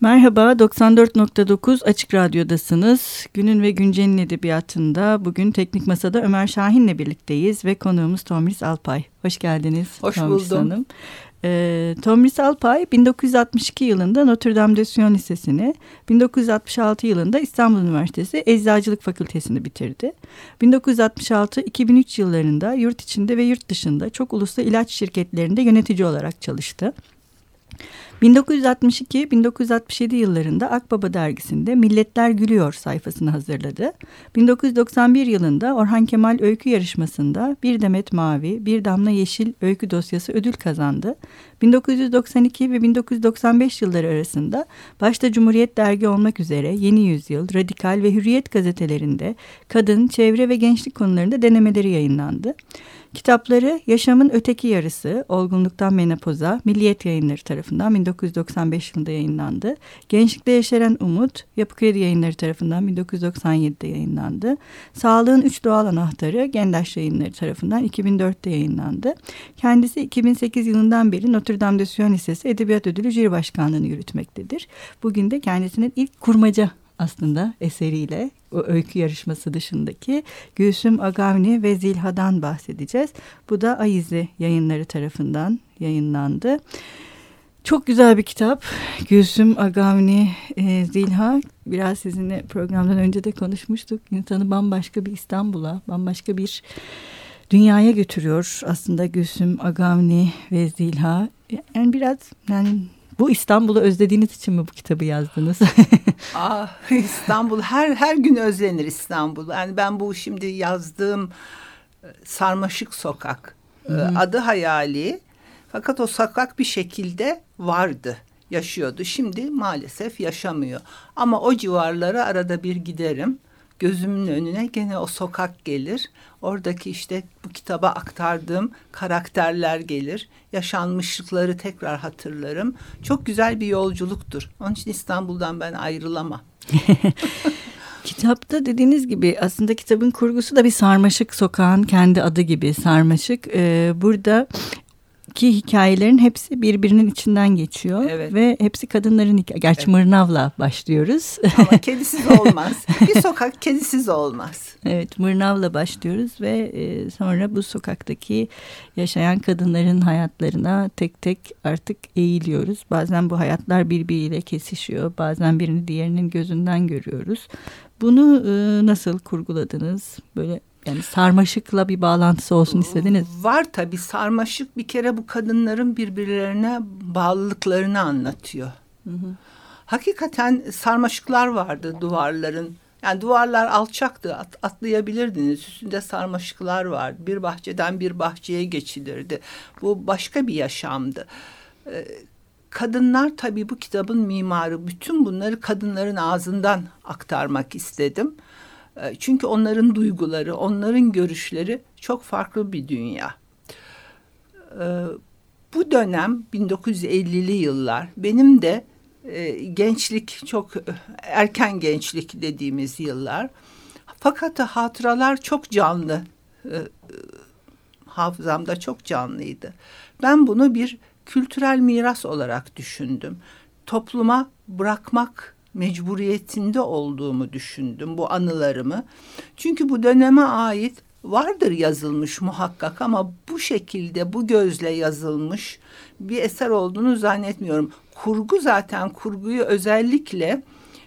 Merhaba, 94.9 Açık Radyo'dasınız. Günün ve Güncel'in edebiyatında bugün Teknik Masa'da Ömer Şahin'le birlikteyiz ve konuğumuz Tomris Alpay. Hoş geldiniz. Hoş Tomris buldum. Hanım. Tomris Alpay 1962 yılında Notre Dame de Sion Lisesi'ni, 1966 yılında İstanbul Üniversitesi Eczacılık Fakültesini bitirdi. 1966-2003 yıllarında yurt içinde ve yurt dışında çok uluslu ilaç şirketlerinde yönetici olarak çalıştı. 1962-1967 yıllarında Akbaba Dergisi'nde Milletler Gülüyor sayfasını hazırladı. 1991 yılında Orhan Kemal Öykü Yarışması'nda Bir Demet Mavi, Bir Damla Yeşil öykü dosyası ödül kazandı. 1992 ve 1995 yılları arasında başta Cumhuriyet Dergi olmak üzere Yeni Yüzyıl, Radikal ve Hürriyet gazetelerinde kadın, çevre ve gençlik konularında denemeleri yayınlandı. Kitapları Yaşamın Öteki Yarısı, Olgunluktan Menopoza, Milliyet Yayınları tarafından 1995 yılında yayınlandı. Gençlikte Yeşeren Umut, Yapı Kredi Yayınları tarafından 1997'de yayınlandı. Sağlığın Üç Doğal Anahtarı, Gendaş Yayınları tarafından 2004'te yayınlandı. Kendisi 2008 yılından beri Notre Dame de Sion Lisesi Edebiyat Ödülü Jüri Başkanlığı'nı yürütmektedir. Bugün de kendisinin ilk kurmaca aslında eseriyle, o öykü yarışması dışındaki Gülsüm Agavni ve Zilha'dan bahsedeceğiz. Bu da Ayizli Yayınları tarafından yayınlandı. Çok güzel bir kitap. Gülsüm Agavni, Zilha. Biraz sizinle programdan önce de konuşmuştuk. İnsanı bambaşka bir İstanbul'a, bambaşka bir dünyaya götürüyor. Aslında Gülsüm Agavni ve Zilha. Yani biraz bu İstanbul'u özlediğiniz için mi bu kitabı yazdınız? İstanbul her gün özlenir İstanbul. Yani ben bu şimdi yazdığım Sarmaşık Sokak adı hayali. Fakat o sokak bir şekilde vardı, yaşıyordu. Şimdi maalesef yaşamıyor. Ama o civarlara arada bir giderim. Gözümün önüne gene o sokak gelir. Oradaki işte bu kitaba aktardığım karakterler gelir. Yaşanmışlıkları tekrar hatırlarım. Çok güzel bir yolculuktur. Onun için İstanbul'dan ben ayrılamam. Kitapta dediğiniz gibi aslında kitabın kurgusu da bir sarmaşık sokağın kendi adı gibi sarmaşık. Buradaki hikayelerin hepsi birbirinin içinden geçiyor. Evet. Ve hepsi kadınların hikayesi. Gerçi evet. Mırnav'la başlıyoruz. Ama kedisiz olmaz. Bir sokak kedisiz olmaz. Evet, Mırnav'la başlıyoruz ve sonra bu sokaktaki yaşayan kadınların hayatlarına tek tek artık eğiliyoruz. Bazen bu hayatlar birbiriyle kesişiyor. Bazen birini diğerinin gözünden görüyoruz. Bunu nasıl kurguladınız? Böyle yani sarmaşıkla bir bağlantısı olsun istediniz. Var tabii, sarmaşık bir kere bu kadınların birbirlerine bağlılıklarını anlatıyor. Hı hı. Hakikaten sarmaşıklar vardı duvarların. Yani duvarlar alçaktı, atlayabilirdiniz. Üstünde sarmaşıklar vardı. Bir bahçeden bir bahçeye geçilirdi. Bu başka bir yaşamdı. Kadınlar tabii bu kitabın mimarı. Bütün bunları kadınların ağzından aktarmak istedim. Çünkü onların duyguları, onların görüşleri çok farklı bir dünya. Bu dönem 1950'li yıllar. Benim de gençlik, çok erken gençlik dediğimiz yıllar. Fakat hatıralar çok canlı. Hafızamda çok canlıydı. Ben bunu bir kültürel miras olarak düşündüm. Topluma bırakmak mecburiyetinde olduğumu düşündüm bu anılarımı. Çünkü bu döneme ait vardır yazılmış muhakkak ama bu şekilde bu gözle yazılmış bir eser olduğunu zannetmiyorum. Kurgu, zaten kurguyu özellikle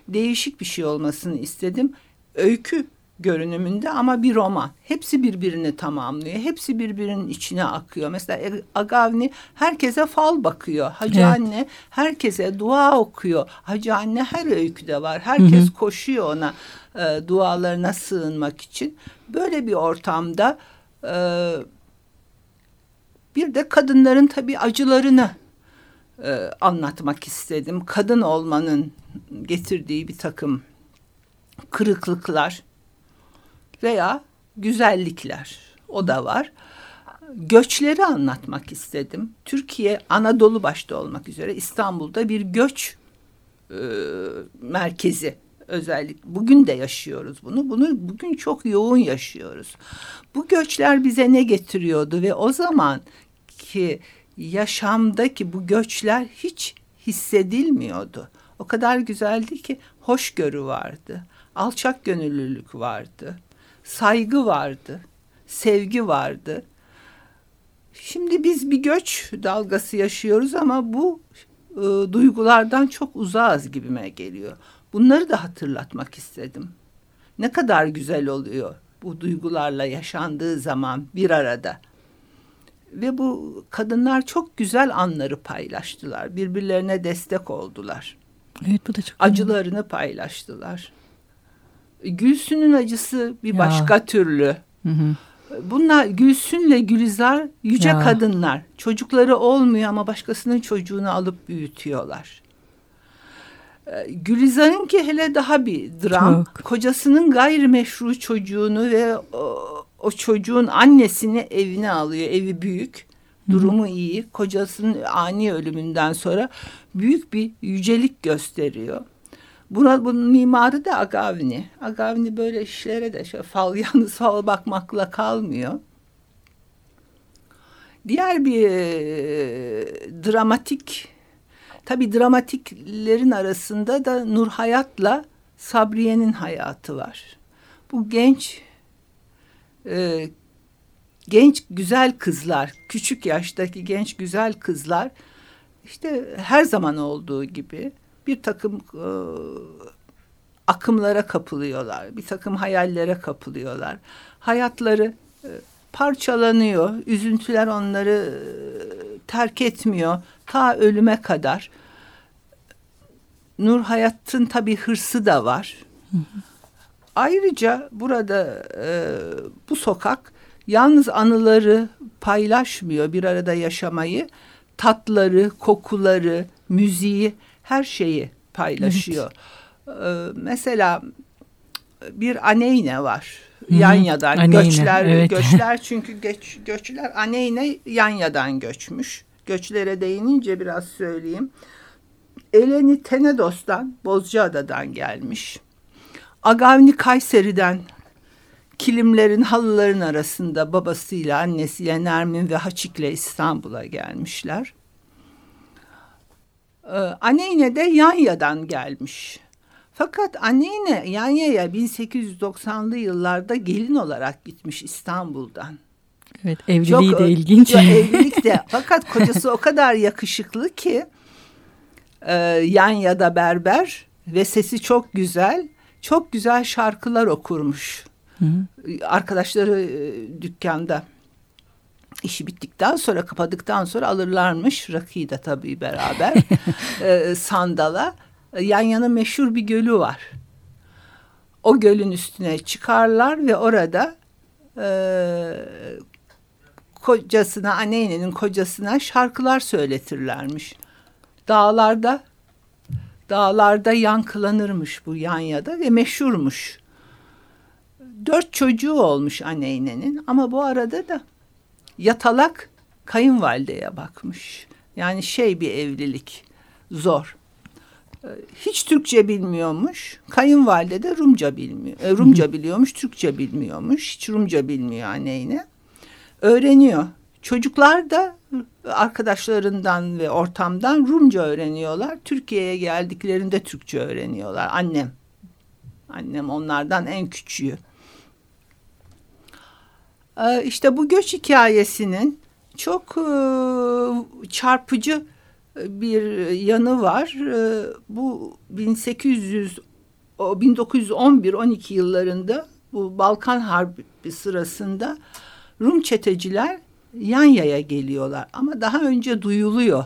değişik bir şey olmasını istedim. Öykü görünümünde ama bir roman. Hepsi birbirini tamamlıyor. Hepsi birbirinin içine akıyor. Mesela Agavni herkese fal bakıyor. Hacı evet. Anne herkese dua okuyor. Hacı anne her öyküde var. Herkes Hı-hı. koşuyor ona dualarına sığınmak için. Böyle bir ortamda bir de kadınların tabii acılarını anlatmak istedim. Kadın olmanın getirdiği bir takım kırıklıklar veya güzellikler, o da var. Göçleri anlatmak istedim. Türkiye, Anadolu başta olmak üzere İstanbul'da bir göç merkezi. Özellikle bugün de yaşıyoruz bunu. Bunu bugün çok yoğun yaşıyoruz. Bu göçler bize ne getiriyordu ve o zamanki yaşamdaki bu göçler hiç hissedilmiyordu. o kadar güzeldi ki hoşgörü vardı, alçak gönüllülük vardı, saygı vardı, sevgi vardı. Şimdi biz bir göç dalgası yaşıyoruz ama bu duygulardan çok uzağız gibime geliyor. Bunları da hatırlatmak istedim. Ne kadar güzel oluyor bu duygularla yaşandığı zaman bir arada. Ve bu kadınlar çok güzel anları paylaştılar. Birbirlerine destek oldular. Evet, bu da çok acılarını önemli. Paylaştılar. Gülsün'ün acısı bir başka türlü. Hı hı. Bunlar Gülsün'le Gülizar yüce kadınlar. Çocukları olmuyor ama başkasının çocuğunu alıp büyütüyorlar. Gülizar'ınki hele daha bir dram. Çok. Kocasının gayrimeşru çocuğunu ve o çocuğun annesini evine alıyor. Evi büyük, durumu iyi. Kocasının ani ölümünden sonra büyük bir yücelik gösteriyor. Bunun mimarı da Agavni. Agavni böyle işlere de fal yanı sol bakmakla kalmıyor. Diğer bir dramatik, tabii dramatiklerin arasında da Nur Hayat'la Sabriye'nin hayatı var. Bu genç güzel kızlar, küçük yaştaki genç güzel kızlar işte her zaman olduğu gibi bir takım akımlara kapılıyorlar, bir takım hayallere kapılıyorlar. Hayatları parçalanıyor, üzüntüler onları terk etmiyor ta ölüme kadar. Nur Hayat'ın tabii hırsı da var. Hı hı. Ayrıca burada bu sokak yalnız anıları paylaşmıyor, bir arada yaşamayı, tatları, kokuları, müziği, her şeyi paylaşıyor. Evet. Mesela bir aneyne var. Hı-hı. Yanya'dan aneyne, göçler çünkü göçler aneyne Yanya'dan göçmüş. Göçlere değinince biraz söyleyeyim. Eleni Tenedos'tan, Bozcaada'dan gelmiş. Agavni Kayseri'den, kilimlerin, halıların arasında babasıyla, annesiyle, Nermin ve Haçik'le İstanbul'a gelmişler. Anneanne de Yanya'dan gelmiş. Fakat anneanne Yanya'ya 1890'lı yıllarda gelin olarak gitmiş İstanbul'dan. Evet, evliliği çok, de ilginç. Evlilik de. Fakat kocası o kadar yakışıklı ki Yanya'da berber ve sesi çok güzel. Çok güzel şarkılar okurmuş. Hı. Arkadaşları dükkanda işi bittikten sonra, kapadıktan sonra alırlarmış. Rakıyı da tabii beraber sandala. Yanya'nın meşhur bir gölü var. O gölün üstüne çıkarlar ve orada kocasına, anneannenin kocasına şarkılar söyletirlermiş. Dağlarda yankılanırmış bu Yanya'da ve meşhurmuş. 4 çocuğu olmuş anneannenin ama bu arada da yatalak kayınvalideye bakmış. Yani bir evlilik zor. Hiç Türkçe bilmiyormuş. Kayınvalide de Rumca biliyormuş, Türkçe bilmiyormuş. Hiç Rumca bilmiyor anneanne. Öğreniyor. Çocuklar da arkadaşlarından ve ortamdan Rumca öğreniyorlar. Türkiye'ye geldiklerinde Türkçe öğreniyorlar. Annem onlardan en küçüğü. İşte bu göç hikayesinin çok çarpıcı bir yanı var. Bu 1911-12 yıllarında bu Balkan Harbi sırasında Rum çeteciler Yanya'ya geliyorlar. Ama daha önce duyuluyor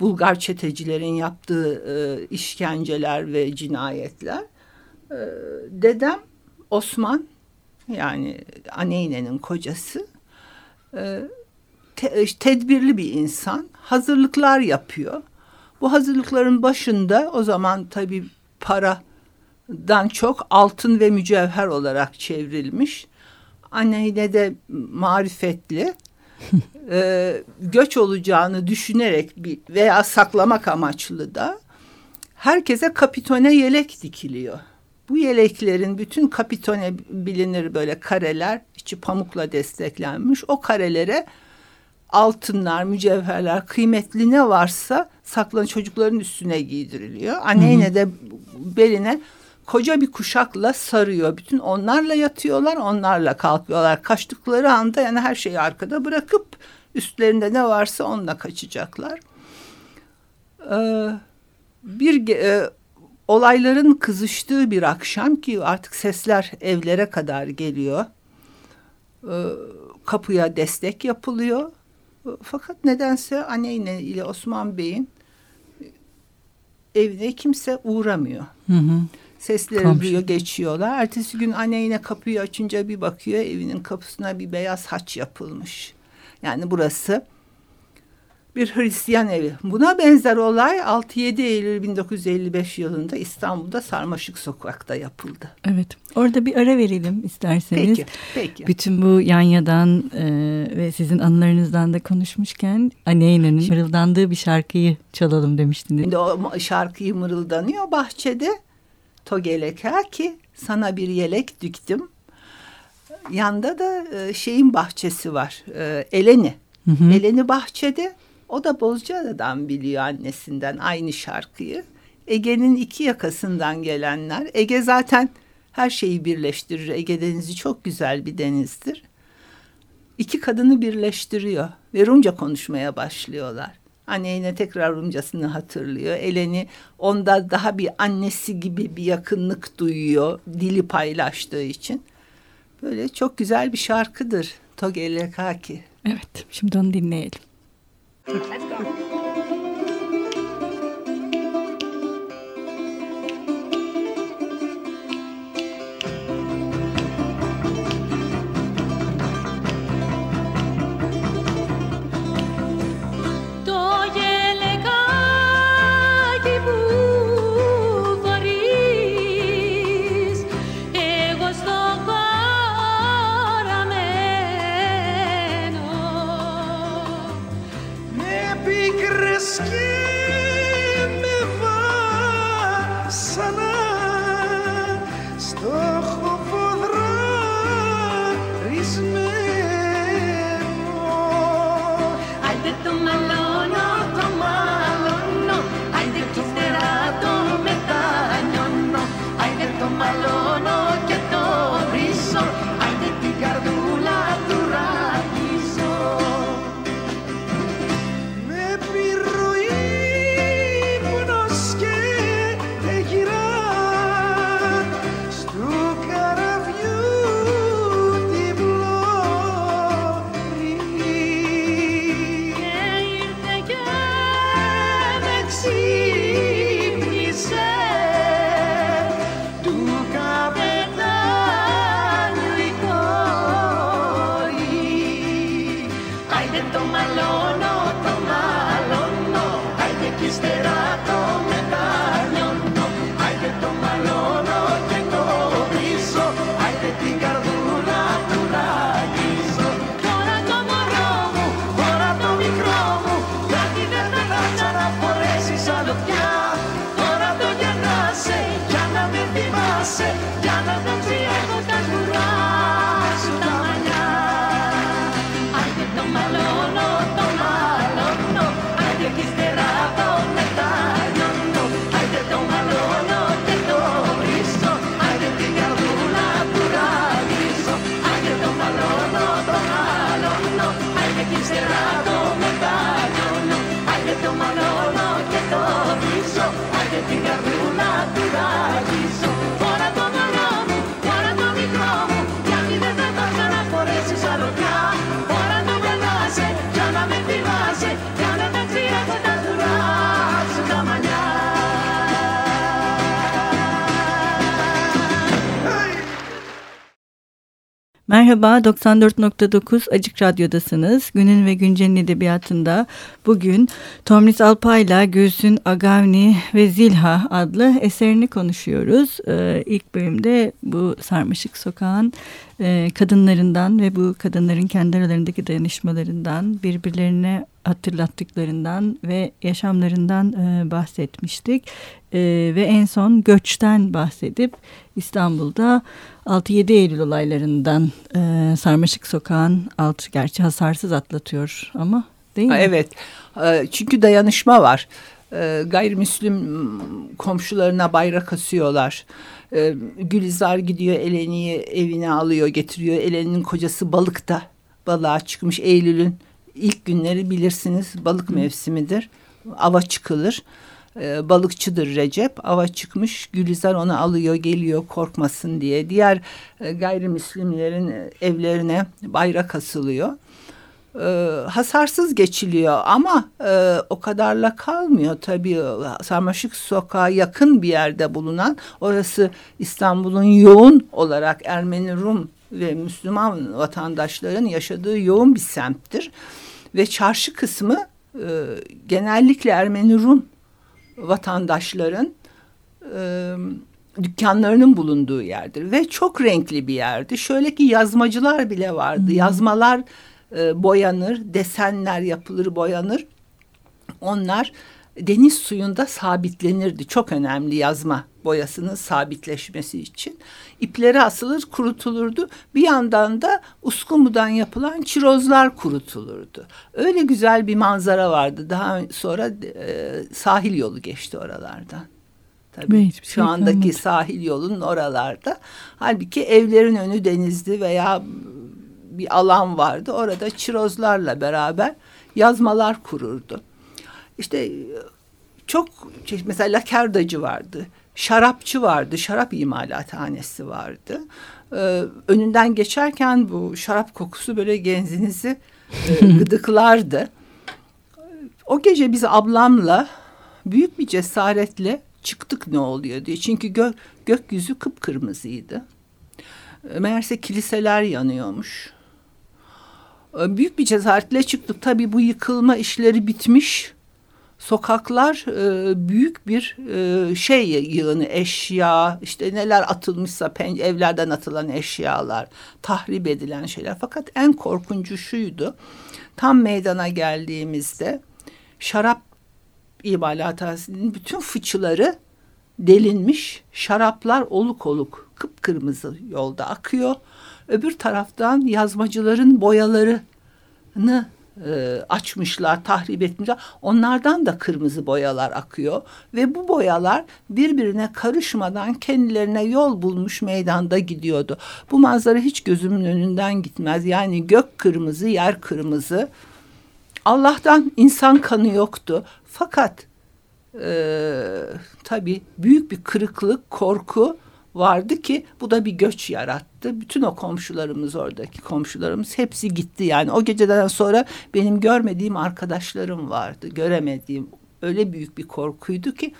Bulgar çetecilerin yaptığı işkenceler ve cinayetler. Dedem Osman, yani anneannenin kocası, tedbirli bir insan, hazırlıklar yapıyor. Bu hazırlıkların başında o zaman tabii paradan çok altın ve mücevher olarak çevrilmiş. Anneanne de marifetli, göç olacağını düşünerek veya saklamak amaçlı da herkese kapitone yelek dikiliyor. Bu yeleklerin bütün kapitone bilinir böyle kareler, içi pamukla desteklenmiş. O karelere altınlar, mücevherler, kıymetli ne varsa saklanıp çocukların üstüne giydiriliyor. Anne yine de beline koca bir kuşakla sarıyor. Bütün onlarla yatıyorlar, onlarla kalkıyorlar. Kaçtıkları anda yani her şeyi arkada bırakıp üstlerinde ne varsa onunla kaçacaklar. Olayların kızıştığı bir akşam ki artık sesler evlere kadar geliyor. Kapıya destek yapılıyor. Fakat nedense Aneyne ile Osman Bey'in evine kimse uğramıyor. Sesleri duyuyor, geçiyorlar. Ertesi gün Aneyne kapıyı açınca bir bakıyor, evinin kapısına bir beyaz haç yapılmış. Yani burası bir Hristiyan evi. Buna benzer olay 6-7 Eylül 1955 yılında İstanbul'da Sarmaşık Sokak'ta yapıldı. Evet. Orada bir ara verelim isterseniz. Peki. Bütün bu Yanya'dan ve sizin anılarınızdan da konuşmuşken Aneyna'nın mırıldandığı bir şarkıyı çalalım demiştiniz. Şimdi o şarkıyı mırıldanıyor bahçede. Togeleka ki sana bir yelek diktim. Yanda da şeyin bahçesi var. Eleni. Eleni bahçede. O da Bozcaada'dan biliyor annesinden aynı şarkıyı. Ege'nin iki yakasından gelenler. Ege zaten her şeyi birleştirir. Ege Denizi çok güzel bir denizdir. İki kadını birleştiriyor ve Rumca konuşmaya başlıyorlar. Anne yine tekrar Rumcasını hatırlıyor. Eleni onda daha bir annesi gibi bir yakınlık duyuyor. Dili paylaştığı için. Böyle çok güzel bir şarkıdır. Togelekaki. Evet, şimdi onu dinleyelim. Let's go. Merhaba, 94.9 Açık Radyo'dasınız. Günün ve Güncel'in edebiyatında bugün Tomris Alpay'la Gülsüm Agavni ve Zilha adlı eserini konuşuyoruz. İlk bölümde bu Sarmaşık Sokağın kadınlarından ve bu kadınların kendi aralarındaki dayanışmalarından, birbirlerine hatırlattıklarından ve yaşamlarından bahsetmiştik. Ve en son göçten bahsedip İstanbul'da 6-7 Eylül olaylarından Sarmaşık Sokağın altı, gerçi hasarsız atlatıyor ama değil mi? Evet, çünkü dayanışma var. Gayrimüslim komşularına bayrak asıyorlar. Gülizar gidiyor, Eleni'yi evine alıyor, getiriyor. Eleni'nin kocası balıkta, balığa çıkmış. Eylül'ün ilk günleri bilirsiniz, balık mevsimidir. Ava çıkılır. Balıkçıdır Recep. Ava çıkmış. Gülizar onu alıyor, geliyor korkmasın diye. Diğer gayrimüslimlerin evlerine bayrak asılıyor. Hasarsız geçiliyor ama o kadarla kalmıyor tabii. Sarmaşık Sokağa yakın bir yerde bulunan, orası İstanbul'un yoğun olarak Ermeni, Rum ve Müslüman vatandaşların yaşadığı yoğun bir semttir ve çarşı kısmı genellikle Ermeni, Rum vatandaşların dükkanlarının bulunduğu yerdir ve çok renkli bir yerdi. Şöyle ki yazmacılar bile vardı. Yazmalar boyanır, desenler yapılır, boyanır. Onlar deniz suyunda sabitlenirdi. Çok önemli yazma boyasının sabitleşmesi için. İpleri asılır, kurutulurdu. Bir yandan da uskumudan yapılan çirozlar kurutulurdu. Öyle güzel bir manzara vardı. Daha sonra sahil yolu geçti oralardan. Tabii şu andaki sahil yolunun oralarda. Halbuki evlerin önü denizdi veya bir alan vardı. Orada çirozlarla beraber yazmalar kururdu. İşte çok mesela lakardacı vardı. Şarapçı vardı. Şarap imalathanesi vardı. Önünden geçerken bu şarap kokusu böyle genzinizi gıdıklardı. O gece biz ablamla büyük bir cesaretle çıktık ne oluyor diye. Çünkü gökyüzü kıpkırmızıydı. Meğerse kiliseler yanıyormuş. Büyük bir cesaretle çıktık. Tabii bu yıkılma işleri bitmiş. Sokaklar büyük bir şey yığını, eşya, işte neler atılmışsa, evlerden atılan eşyalar, tahrip edilen şeyler. Fakat en korkuncu şuydu. Tam meydana geldiğimizde şarap imalathanesinin bütün fıçıları delinmiş. Şaraplar oluk oluk kıpkırmızı yolda akıyor. Öbür taraftan yazmacıların boyalarını açmışlar, tahrip etmişler. Onlardan da kırmızı boyalar akıyor. Ve bu boyalar birbirine karışmadan kendilerine yol bulmuş meydanda gidiyordu. Bu manzara hiç gözümün önünden gitmez. Yani gök kırmızı, yer kırmızı. Allah'tan insan kanı yoktu. Fakat tabii büyük bir kırıklık, korku vardı ki bu da bir göç yarattı. Bütün o komşularımız, oradaki komşularımız hepsi gitti. Yani o geceden sonra benim görmediğim arkadaşlarım vardı. Göremediğim, öyle büyük bir korkuydu ki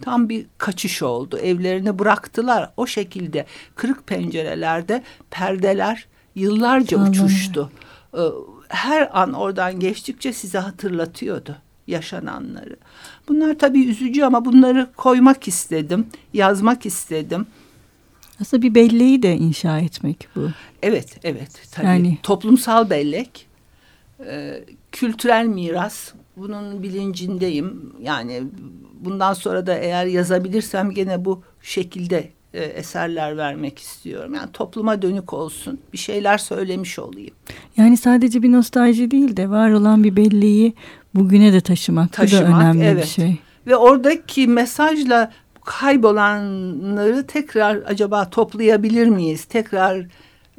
tam bir kaçış oldu. Evlerini bıraktılar. O şekilde kırık pencerelerde perdeler yıllarca uçuştu. Her an oradan geçtikçe size hatırlatıyordu yaşananları. Bunlar tabii üzücü ama bunları koymak istedim, yazmak istedim. Aslında bir belleği de inşa etmek bu. Evet, evet. Tabii. Yani toplumsal bellek, kültürel miras, bunun bilincindeyim. Yani bundan sonra da eğer yazabilirsem gene bu şekilde eserler vermek istiyorum. Yani topluma dönük olsun, bir şeyler söylemiş olayım. Yani sadece bir nostalji değil de var olan bir belleği bugüne de taşımak, bu da önemli, evet. Bir şey. Ve oradaki mesajla kaybolanları tekrar acaba toplayabilir miyiz? Tekrar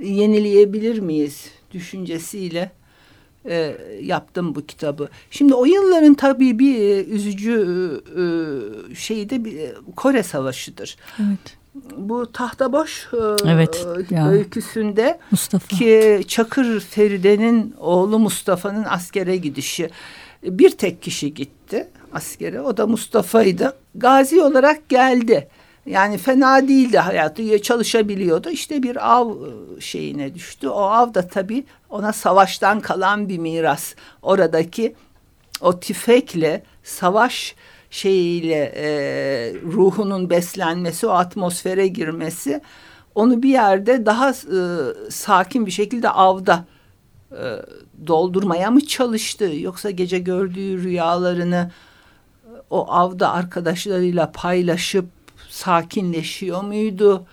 yenileyebilir miyiz? Düşüncesiyle yaptım bu kitabı. Şimdi o yılların tabii bir üzücü şeyi de Kore Savaşı'dır. Evet. Bu Tahtaboş öyküsünde Mustafa, ki Çakır Feride'nin oğlu Mustafa'nın askere gidişi. Bir tek kişi gitti askere. O da Mustafa'ydı. Gazi olarak geldi. Yani fena değildi hayatı. Çalışabiliyordu. İşte bir av şeyine düştü. O av da tabii ona savaştan kalan bir miras. Oradaki o tüfekle, savaş şeyiyle ruhunun beslenmesi, o atmosfere girmesi, onu bir yerde daha sakin bir şekilde avda doldurmaya mı çalıştı? Yoksa gece gördüğü rüyalarını o avda arkadaşlarıyla paylaşıp sakinleşiyor muydu?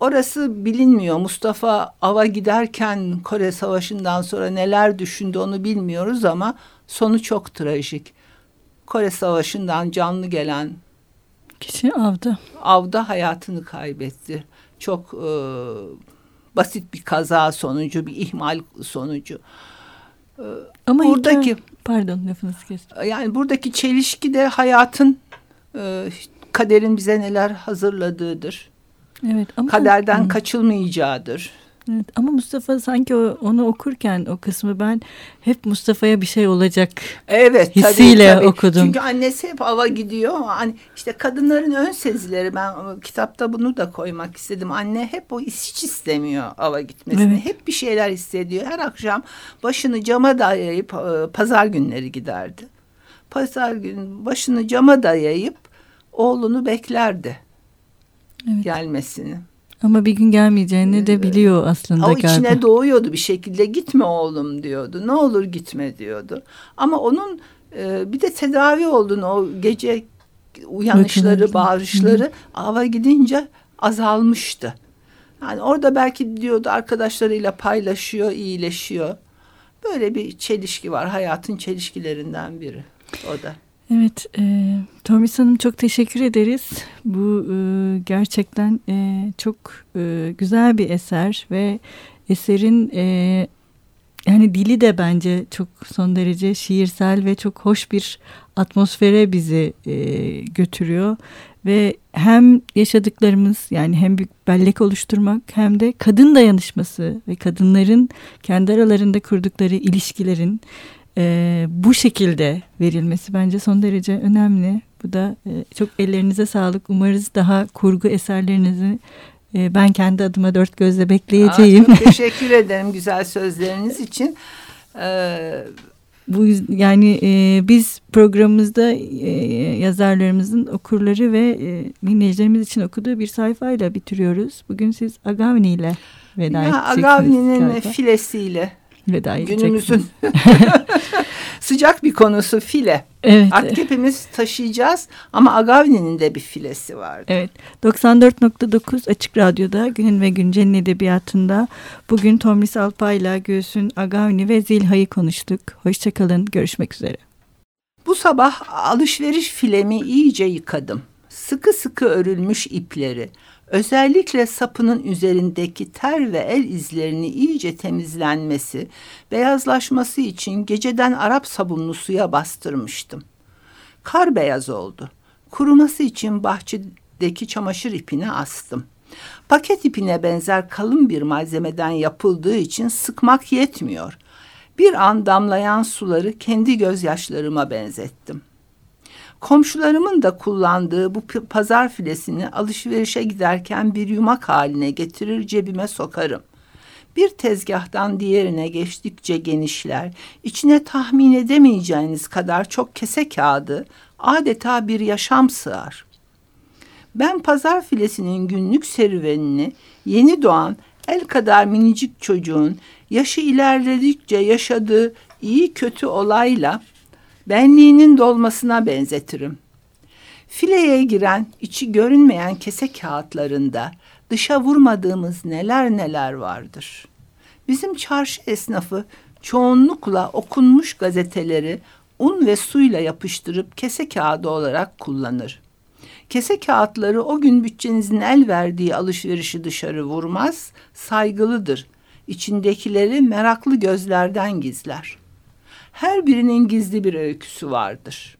Orası bilinmiyor. Mustafa ava giderken Kore Savaşı'ndan sonra neler düşündü onu bilmiyoruz ama sonu çok trajik. Kore Savaşı'ndan canlı gelen kişi avda hayatını kaybetti. Çok basit bir kaza sonucu, bir ihmal sonucu. Ama buradaki pardon lafınızı kestim. Yani buradaki çelişki de hayatın kaderin bize neler hazırladığıdır. Evet, ama kaderden kaçılmayacağıdır. Evet, ama Mustafa sanki onu okurken o kısmı ben hep Mustafa'ya bir şey olacak hissiyle tabii. okudum. Çünkü annesi hep ava gidiyor. Hani işte kadınların ön sezileri, ben kitapta bunu da koymak istedim. Anne hep hiç istemiyor ava gitmesini. Evet. Hep bir şeyler hissediyor. Her akşam başını cama dayayıp pazar günleri giderdi. Pazar günü başını cama dayayıp oğlunu beklerdi. Evet. Gelmesini. Ama bir gün gelmeyeceğini de biliyor aslında galiba. O içine doğuyordu bir şekilde, gitme oğlum diyordu. Ne olur gitme diyordu. Ama onun bir de tedavi olduğunu, o gece uyanışları, bağırışları ava gidince azalmıştı. Yani orada belki diyordu arkadaşlarıyla paylaşıyor, iyileşiyor. Böyle bir çelişki var. Hayatın çelişkilerinden biri o da. Evet, Tomris Hanım çok teşekkür ederiz. Bu gerçekten çok güzel bir eser ve eserin yani dili de bence çok son derece şiirsel ve çok hoş bir atmosfere bizi götürüyor. Ve hem yaşadıklarımız, yani hem bir bellek oluşturmak hem de kadın dayanışması ve kadınların kendi aralarında kurdukları ilişkilerin bu şekilde verilmesi bence son derece önemli. Bu da çok ellerinize sağlık. Umarız daha kurgu eserlerinizi ben kendi adıma dört gözle bekleyeceğim. Çok teşekkür ederim güzel sözleriniz için. Bu yani biz programımızda yazarlarımızın okurları ve dinleyicilerimiz için okuduğu bir sayfayla bitiriyoruz. Bugün siz Agavni ile veda edeceksiniz. Agavni'nin filesiyle. Günümüzün sıcak bir konusu file. Evet. Artık hepimiz taşıyacağız ama Agavni'nin de bir filesi vardı. Evet. 94.9 Açık Radyo'da Günün ve Güncel'in edebiyatında bugün Tomris Alpay'la Gülsüm Agavni ve Zilha'yı konuştuk. Hoşçakalın. Görüşmek üzere. Bu sabah alışveriş filemi iyice yıkadım. Sıkı sıkı örülmüş ipleri, özellikle sapının üzerindeki ter ve el izlerini iyice temizlenmesi, beyazlaşması için geceden Arap sabunlu suya bastırmıştım. Kar beyaz oldu. Kuruması için bahçedeki çamaşır ipine astım. Paket ipine benzer kalın bir malzemeden yapıldığı için sıkmak yetmiyor. Bir an damlayan suları kendi gözyaşlarıma benzettim. Komşularımın da kullandığı bu pazar filesini alışverişe giderken bir yumak haline getirir cebime sokarım. Bir tezgahtan diğerine geçtikçe genişler, içine tahmin edemeyeceğiniz kadar çok kese kağıdı, adeta bir yaşam sığar. Ben pazar filesinin günlük serüvenini yeni doğan el kadar minicik çocuğun yaşı ilerledikçe yaşadığı iyi kötü olayla benliğinin dolmasına benzetirim. Fileye giren, içi görünmeyen kese kağıtlarında dışa vurmadığımız neler neler vardır. Bizim çarşı esnafı çoğunlukla okunmuş gazeteleri un ve suyla yapıştırıp kese kağıdı olarak kullanır. Kese kağıtları o gün bütçenizin el verdiği alışverişi dışarı vurmaz, saygılıdır. İçindekileri meraklı gözlerden gizler. Her birinin gizli bir öyküsü vardır.